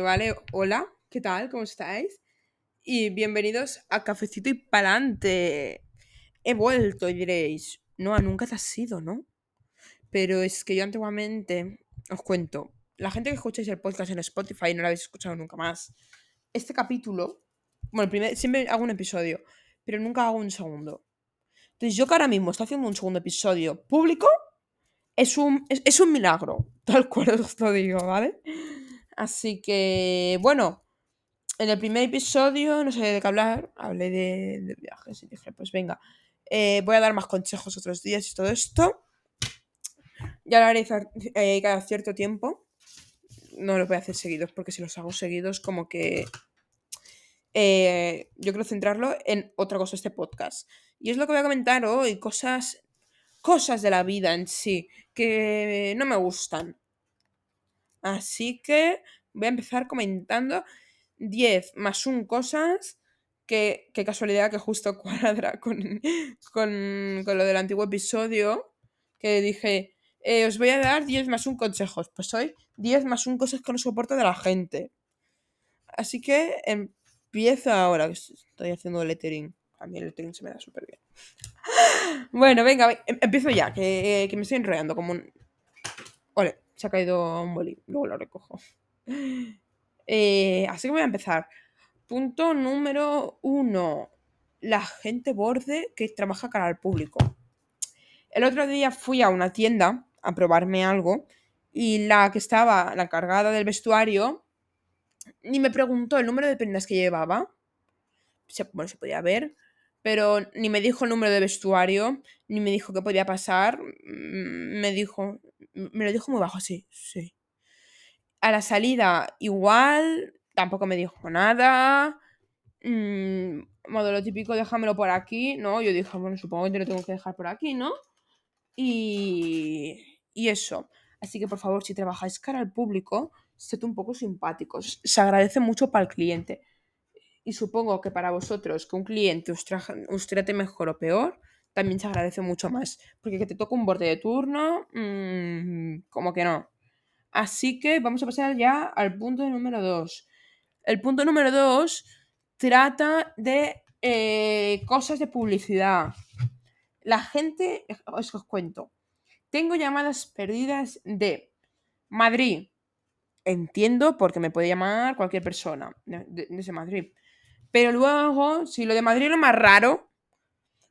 Vale, hola, ¿qué tal? ¿Cómo estáis? Y bienvenidos a Cafecito y Palante. He vuelto y diréis, no, nunca te has ido, ¿no? Pero es que yo antiguamente, os cuento, la gente que escucháis el podcast en Spotify no lo habéis escuchado nunca más. Este capítulo, bueno, siempre hago un episodio, pero nunca hago un segundo. Entonces yo que ahora mismo estoy haciendo un segundo episodio público, es un milagro, tal cual os lo digo, ¿vale? Así que, bueno, en el primer episodio no sé de qué hablar, hablé de viajes y dije, pues venga, voy a dar más consejos otros días y todo esto. Ya lo haré cada cierto tiempo. No los voy a hacer seguidos, porque si los hago seguidos como que... yo quiero centrarlo en otra cosa, este podcast. Y es lo que voy a comentar hoy, cosas de la vida en sí, que no me gustan. Así que voy a empezar comentando 10 más 1 cosas que... Qué casualidad que justo cuadra con lo del antiguo episodio, que dije... os voy a dar 10 más 1 consejos. Pues hoy 10 más 1 cosas que no soporto de la gente. Así que empiezo ahora, que estoy haciendo lettering. A mí el lettering se me da súper bien. Bueno, venga, empiezo ya, que me estoy enrollando como un... Ole, se ha caído un boli, luego lo recojo. Así que voy a empezar. Punto número 1. La gente borde que trabaja cara al público. El otro día fui a una tienda a probarme algo y la que estaba, la encargada del vestuario, ni me preguntó el número de prendas que llevaba. Bueno, se podía ver, pero ni me dijo el número de vestuario, ni me dijo qué podía pasar. Me lo dijo muy bajo, sí. A la salida igual, tampoco me dijo nada. Modelo típico, déjamelo por aquí, ¿no? Yo dije, bueno, supongo que te lo tengo que dejar por aquí, ¿no? Y eso. Así que por favor, si trabajáis cara al público, sed un poco simpáticos. Se agradece mucho para el cliente. Y supongo que para vosotros, que un cliente os trate mejor o peor, también se agradece mucho más. Porque que te toque un borde de turno, como que no. Así que vamos a pasar ya al punto número 2. El punto número 2 trata de cosas de publicidad. La gente, os cuento, tengo llamadas perdidas de Madrid. Entiendo, porque me puede llamar cualquier persona desde Madrid. Pero luego, si lo de Madrid es lo más raro,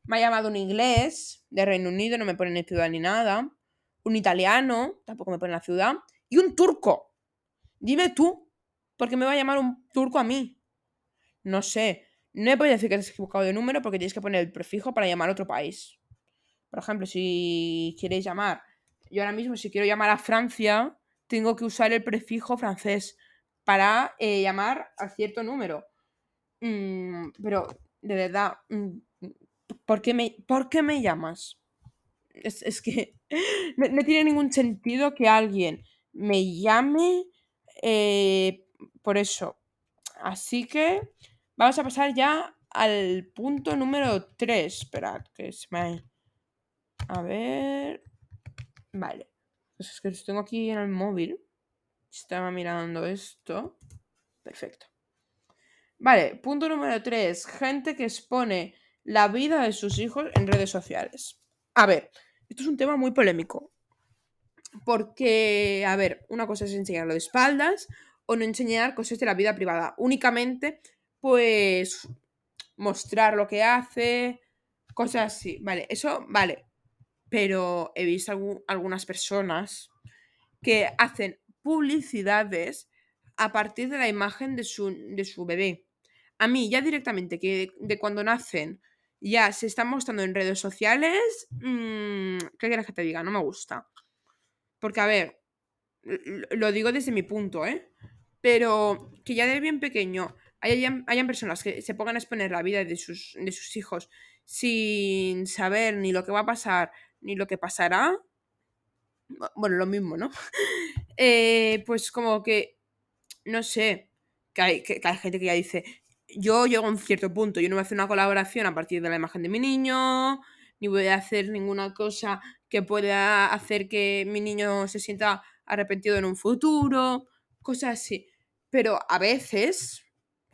me ha llamado un inglés de Reino Unido, no me pone ni ciudad ni nada. Un italiano, tampoco me pone la ciudad. Y un turco. Dime tú, porque me va a llamar un turco a mí. No sé. No me puedes decir que te has equivocado de número porque tienes que poner el prefijo para llamar a otro país. Por ejemplo, si queréis llamar... Yo ahora mismo, si quiero llamar a Francia, tengo que usar el prefijo francés para llamar a cierto número. Pero, de verdad, ¿por qué me llamas? Es que no tiene ningún sentido que alguien me llame por eso. Así que... Vamos a pasar ya al punto número 3. Esperad, que se me... A ver... Vale. Pues es que los tengo aquí en el móvil. Estaba mirando esto. Perfecto. Vale, punto número 3. Gente que expone la vida de sus hijos en redes sociales. A ver, esto es un tema muy polémico. Porque, a ver, una cosa es enseñarlo de espaldas o no enseñar cosas de la vida privada. Únicamente... pues mostrar lo que hace, cosas así, vale, eso, vale. Pero he visto algunas personas que hacen publicidades a partir de la imagen de su bebé. A mí ya directamente, que de cuando nacen ya se están mostrando en redes sociales, ¿qué quieres que te diga? No me gusta. Porque, a ver, lo digo desde mi punto, pero que ya de bien pequeño... Hayan personas que se pongan a exponer la vida de sus hijos sin saber ni lo que va a pasar ni lo que pasará. Bueno, lo mismo, ¿no? Pues como que, no sé, que hay gente que ya dice, yo llego a un cierto punto, yo no voy a hacer una colaboración a partir de la imagen de mi niño, ni voy a hacer ninguna cosa que pueda hacer que mi niño se sienta arrepentido en un futuro, cosas así. Pero a veces...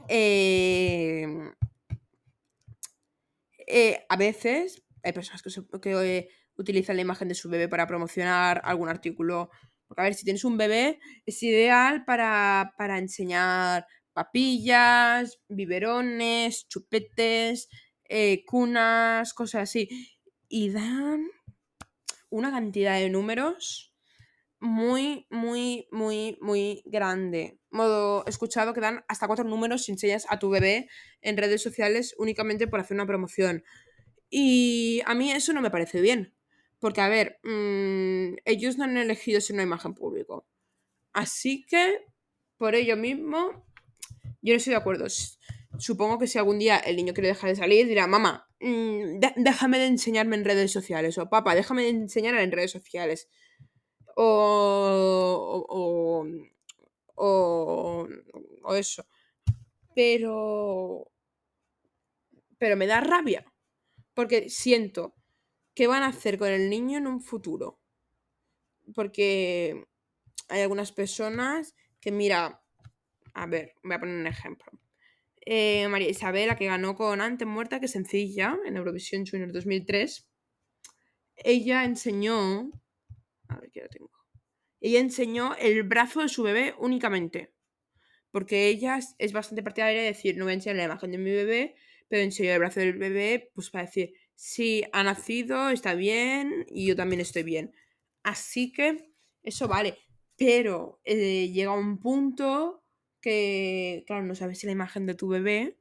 a veces hay personas que utilizan la imagen de su bebé para promocionar algún artículo. Porque, a ver, si tienes un bebé, es ideal para enseñar papillas, biberones, chupetes, cunas, cosas así. Y dan una cantidad de números muy, muy, muy, muy grande. Modo, he escuchado que dan hasta 4 números si enseñas a tu bebé en redes sociales únicamente por hacer una promoción. Y a mí eso no me parece bien. Porque, a ver, ellos no han elegido ser una imagen pública. Así que, por ello mismo, yo no estoy de acuerdo. Supongo que si algún día el niño quiere dejar de salir, dirá, mamá, déjame de enseñarme en redes sociales. O, papá, déjame de enseñar en redes sociales. O eso. Pero me da rabia. Porque siento... ¿Qué van a hacer con el niño en un futuro? Porque hay algunas personas que, mira, a ver, voy a poner un ejemplo. María Isabel, la que ganó con Antes Muerta, que es sencilla, en Eurovisión Junior 2003, ella enseñó el brazo de su bebé únicamente. Porque ella es bastante partidaria de decir, no voy a enseñar la imagen de mi bebé, pero enseñó el brazo del bebé, pues para decir... Sí, ha nacido, está bien y yo también estoy bien. Así que eso vale. Pero llega un punto que, claro, no sabes si la imagen de tu bebé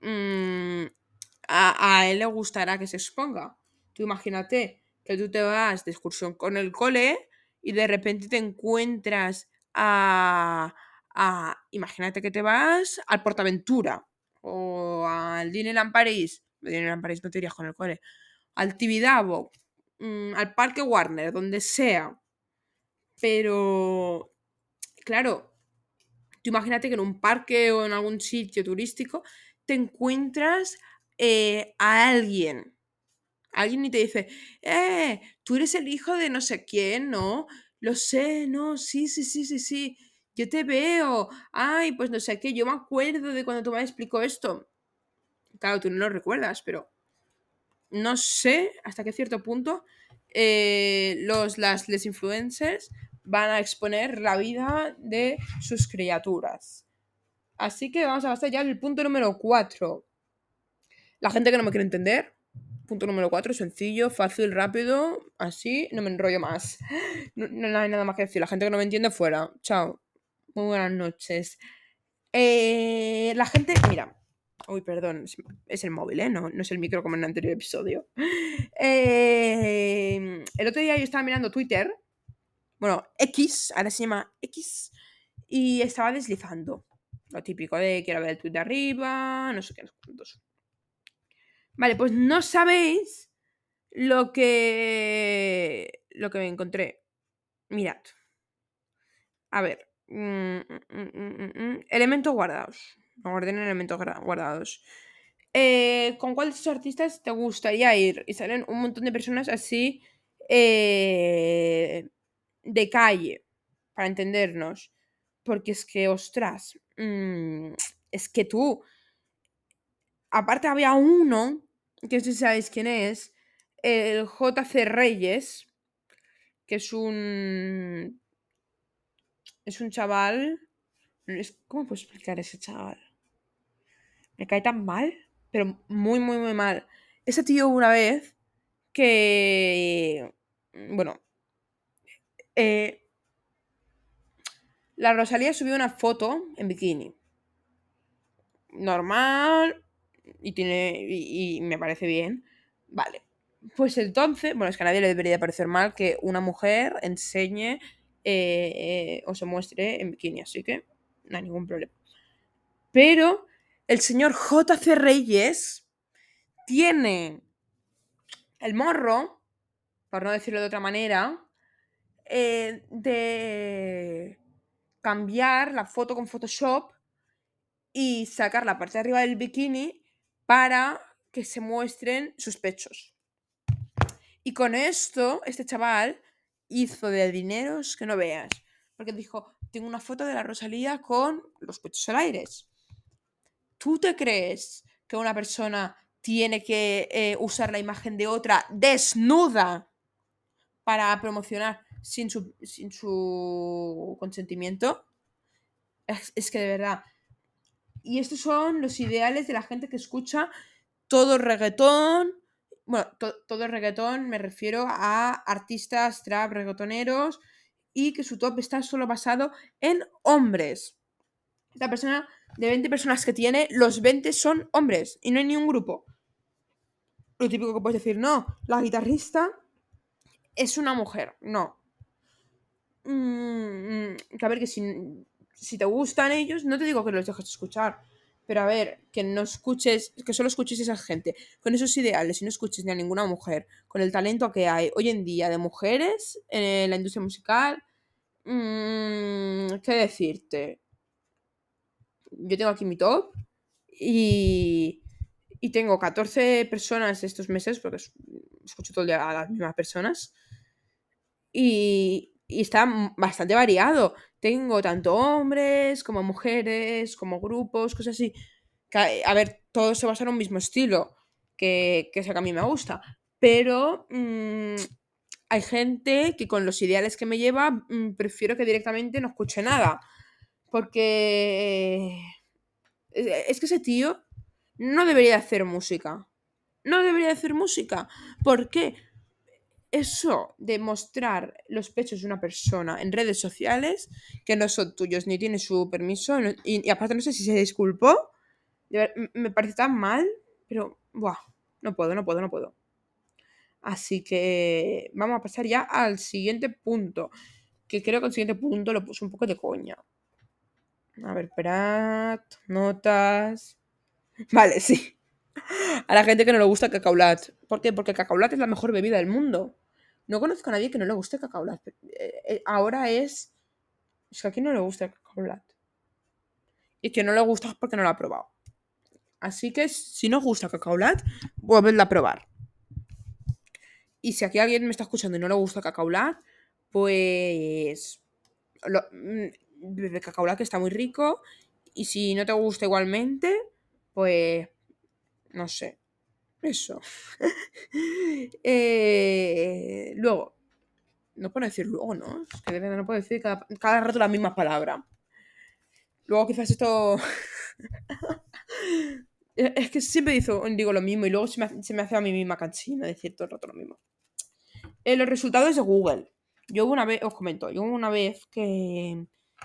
a él le gustará que se exponga. Tú imagínate que tú te vas de excursión con el cole y de repente te encuentras imagínate que te vas al Portaventura o al Disneyland Paris. En París no te irías con el cole. Al Tividabo, al Parque Warner, donde sea. Pero, claro, tú imagínate que en un parque o en algún sitio turístico te encuentras a alguien. Alguien y te dice, tú eres el hijo de no sé quién, ¿no? Lo sé, no, sí. Yo te veo. Ay, pues no sé qué, yo me acuerdo de cuando tu madre explicó esto. Claro, tú no lo recuerdas, pero no sé hasta qué cierto punto les influencers van a exponer la vida de sus criaturas. Así que vamos a pasar ya al punto número 4. La gente que no me quiere entender. Punto número 4, sencillo, fácil, rápido. Así no me enrollo más. No hay nada más que decir. La gente que no me entiende, fuera. Chao. Muy buenas noches. La gente, mira... Uy, perdón, es el móvil, no es el micro como en el anterior episodio. El otro día yo estaba mirando Twitter, bueno, X, ahora se llama X, y estaba deslizando. Lo típico de quiero ver el tweet de arriba, no sé qué, no sé cuántos. Vale, pues no sabéis lo que me encontré. Mirad. A ver. Elementos guardados. Ordenen elementos guardados. ¿Con cuáles artistas te gustaría ir? Y salen un montón de personas así de calle, para entendernos. Porque es que, ostras, es que tú... Aparte había uno, que no sé si sabéis quién es, el J.C. Reyes, que es un... chaval... ¿Cómo puedo explicar a ese chaval? Me cae tan mal, pero muy, muy, muy mal. Ese tío una vez que... Bueno. La Rosalía subió una foto en bikini. Normal. Y me parece bien. Vale. Pues entonces... Bueno, es que a nadie le debería parecer mal que una mujer enseñe o se muestre en bikini. Así que no hay ningún problema. Pero... El señor J.C. Reyes tiene el morro, por no decirlo de otra manera, de cambiar la foto con Photoshop y sacar la parte de arriba del bikini para que se muestren sus pechos. Y con esto, este chaval hizo de dineros que no veas. Porque dijo, Tengo una foto de la Rosalía con los pechos al aire. ¿Tú te crees que una persona tiene que usar la imagen de otra desnuda para promocionar sin su consentimiento? Es que de verdad. Y estos son los ideales de la gente que escucha todo reggaetón. Bueno, todo reggaetón me refiero a artistas trap reggaetoneros y que su top está solo basado en hombres. Esta persona de 20 personas que tiene, los 20 son hombres y no hay ningún grupo. Lo típico que puedes decir, no, la guitarrista es una mujer. No. Que a ver, que si te gustan ellos, no te digo que los dejes escuchar. Pero a ver, que no escuches, que solo escuches a esa gente con esos ideales y no escuches ni a ninguna mujer con el talento que hay hoy en día de mujeres en la industria musical. ¿Qué decirte? Yo tengo aquí mi top y tengo 14 personas estos meses porque escucho todo el día a las mismas personas y está bastante variado. Tengo tanto hombres como mujeres, como grupos, cosas así. A ver, todo se basa en un mismo estilo, que es el que a mí me gusta. Pero hay gente que con los ideales que me lleva prefiero que directamente no escuche nada. Porque es que ese tío no debería hacer música. No debería hacer música. ¿Por qué? Eso de mostrar los pechos de una persona en redes sociales que no son tuyos, ni tiene su permiso, y aparte no sé si se disculpó, me parece tan mal, pero buah, no puedo. Así que vamos a pasar ya al siguiente punto, que creo que el siguiente punto lo puse un poco de coña. A ver, esperad, notas... Vale, sí. A la gente que no le gusta Cacaolat. ¿Por qué? Porque Cacaolat es la mejor bebida del mundo. No conozco a nadie que no le guste Cacaolat. Ahora es... Es que a quien no le gusta Cacaolat. Y que no le gusta porque no la ha probado. Así que si no os gusta Cacaolat, volvedla a probar. Y si aquí alguien me está escuchando y no le gusta Cacaolat, pues... Bebe Cacaolat, que está muy rico. Y si no te gusta igualmente, pues... No sé. Eso. Luego. No puedo decir luego, ¿no? Es que de verdad no puedo decir cada rato la misma palabra. Luego quizás esto... Es que siempre digo lo mismo y luego se me hace a mí misma cansina decir todo el rato lo mismo. Los resultados de Google. Yo una vez que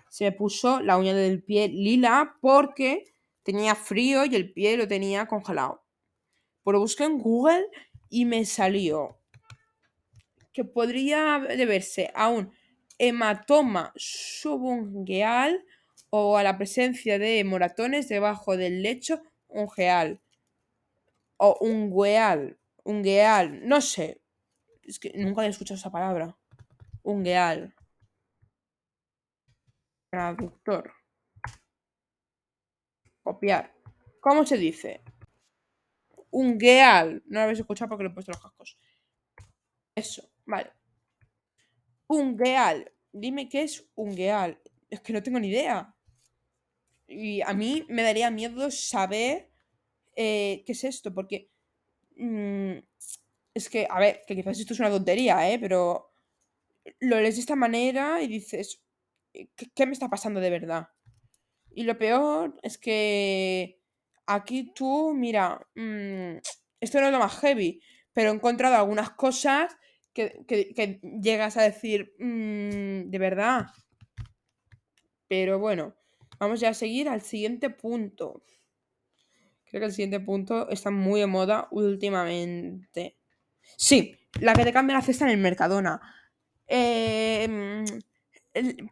se me puso la uña del pie lila porque... Tenía frío y el pie lo tenía congelado. Pero busqué en Google y me salió que podría deberse a un hematoma subungueal o a la presencia de moratones debajo del lecho ungueal. O ungueal. Ungueal. No sé. Es que nunca había escuchado esa palabra. Ungueal. Traductor. Copiar. ¿Cómo se dice? Ungueal. No lo habéis escuchado porque le he puesto los cascos. Eso, vale. Ungueal. Dime qué es ungueal. Es que no tengo ni idea. Y a mí me daría miedo saber qué es esto, porque... es que, a ver, que quizás esto es una tontería, pero... Lo lees de esta manera y dices... ¿Qué me está pasando de verdad? Y lo peor es que aquí tú, mira, esto no es lo más heavy, pero he encontrado algunas cosas que llegas a decir, de verdad. Pero bueno, vamos ya a seguir al siguiente punto. Creo que el siguiente punto está muy de moda últimamente. Sí, la que te cambia la cesta en el Mercadona. Por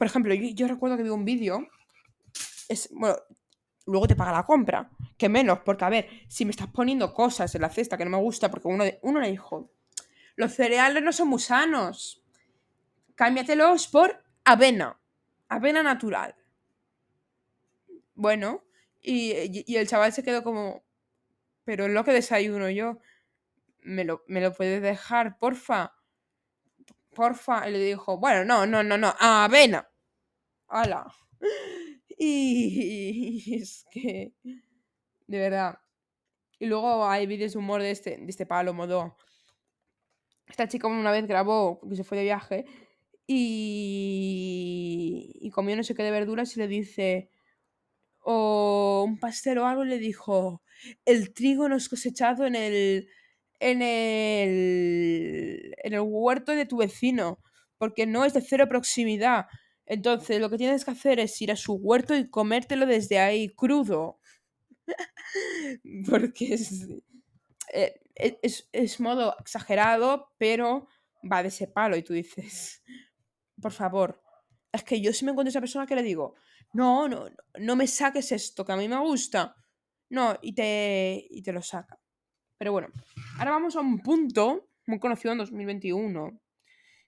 ejemplo, yo recuerdo que vi un vídeo... Bueno, luego te paga la compra. Que menos, porque a ver, si me estás poniendo cosas en la cesta que no me gusta, porque uno le dijo, los cereales no son muy sanos, cámbiatelos por avena natural. Bueno, y el chaval se quedó como, pero es lo que desayuno yo. ¿Me lo puedes dejar, porfa? Y le dijo, bueno, no, avena. ¡Hala! Y es que... de verdad. Y luego hay vídeos de humor de este palo, modo... Esta chica una vez grabó, porque se fue de viaje, y comió no sé qué de verduras y le dice... o un pastel o algo, le dijo... el trigo no es cosechado en el huerto de tu vecino, porque no es de cero proximidad. Entonces, lo que tienes que hacer es ir a su huerto y comértelo desde ahí, crudo. Porque es modo exagerado, pero va de ese palo. Y tú dices, por favor. Es que yo si me encuentro a esa persona que le digo, no me saques esto, que a mí me gusta. No, y te lo saca. Pero bueno, ahora vamos a un punto muy conocido en 2021,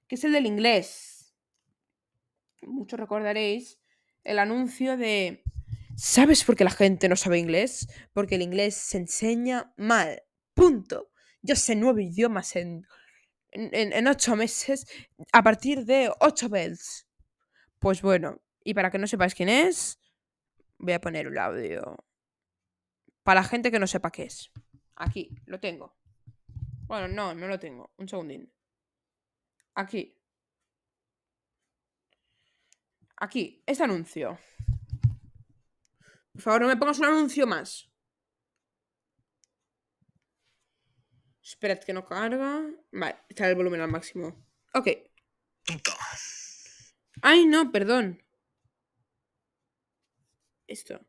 que es el del inglés. Muchos recordaréis el anuncio de ¿sabes por qué la gente no sabe inglés? Porque el inglés se enseña mal. Punto. Yo sé 9 idiomas en 8 meses a partir de 8 bells. Pues bueno, y para que no sepáis quién es, voy a poner un audio. Para la gente que no sepa qué es. Aquí, lo tengo. Bueno, no lo tengo. Un segundín. Aquí. Aquí, este anuncio. Por favor, no me pongas un anuncio más. Esperad que no carga. Vale, está el volumen al máximo. Ok. Ay, no, perdón. Esto.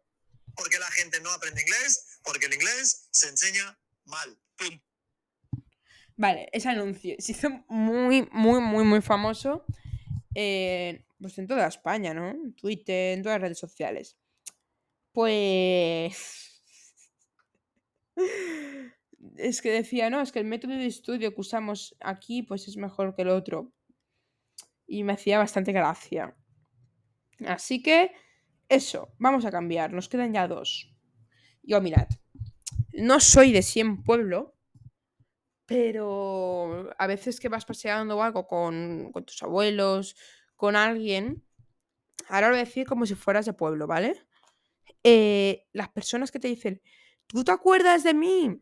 Porque la gente no aprende inglés, porque el inglés se enseña mal. Pum. Vale, ese anuncio se hizo muy, muy, muy, muy famoso. Pues en toda España, ¿no? En Twitter, en todas las redes sociales. Pues... es que decía, no, es que el método de estudio que usamos aquí pues es mejor que el otro. Y me hacía bastante gracia. Así que, eso, vamos a cambiar. Nos quedan ya 2. Yo, mirad, no soy de 100 pueblo, pero a veces que vas paseando algo con tus abuelos... con alguien, ahora lo voy a decir como si fueras de pueblo, ¿vale? Las personas que te dicen, ¿tú te acuerdas de mí?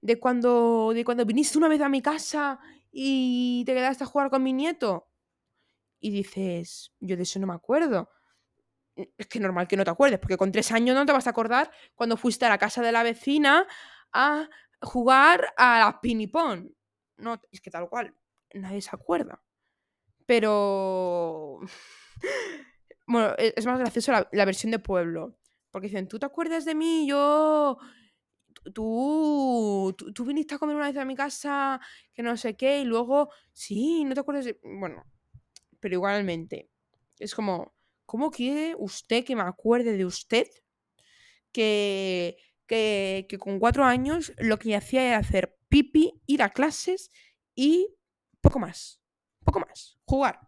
De cuando viniste una vez a mi casa y te quedaste a jugar con mi nieto. Y dices, yo de eso no me acuerdo. Es que normal que no te acuerdes, porque con 3 años no te vas a acordar cuando fuiste a la casa de la vecina a jugar a la pinipón. No, es que tal cual, nadie se acuerda. Pero... bueno, es más gracioso la versión de pueblo. Porque dicen, ¿tú te acuerdas de mí? Yo... Tú viniste a comer una vez a mi casa, que no sé qué, y luego... sí, no te acuerdas de... bueno, pero igualmente. Es como, ¿cómo quiere usted que me acuerde de usted? Que con 4 años lo que hacía era hacer pipi, ir a clases y poco más. Poco más, jugar,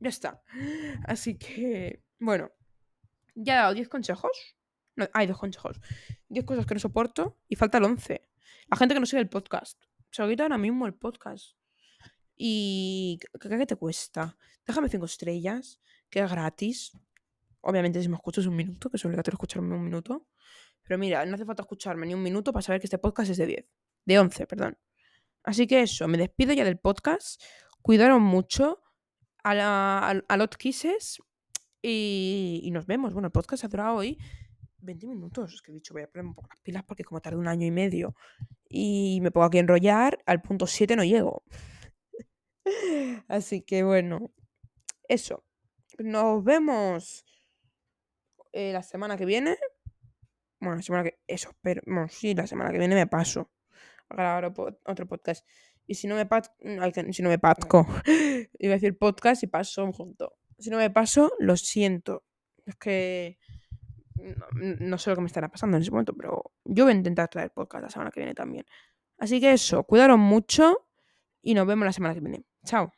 ya está. Así que, bueno, ya he dado 10 consejos. No, hay 2 consejos. 10 cosas que no soporto y falta el 11. La gente que no sigue el podcast. Se lo quita ahora mismo el podcast. ¿Y qué te cuesta? Déjame 5 estrellas, que es gratis. Obviamente si me escuchas 1 minuto, que es obligatorio escucharme 1 minuto. Pero mira, no hace falta escucharme ni 1 minuto para saber que este podcast es de 10. De 11, perdón. Así que eso, me despido ya del podcast. Cuidaron mucho a Lot Kisses y nos vemos. Bueno, el podcast ha durado hoy 20 minutos. Es que he dicho, voy a ponerme un poco las pilas porque como tardé 1 año y medio y me pongo aquí a enrollar, al punto 7 no llego. Así que bueno, eso. Nos vemos la semana que viene. Bueno, la semana que... eso, pero... bueno, sí, la semana que viene me paso a grabar otro podcast. Y si no me patco, iba a decir podcast y paso junto. Si no me paso, lo siento. Es que no sé lo que me estará pasando en ese momento, pero yo voy a intentar traer podcast la semana que viene también. Así que eso, cuidaros mucho y nos vemos la semana que viene. Chao.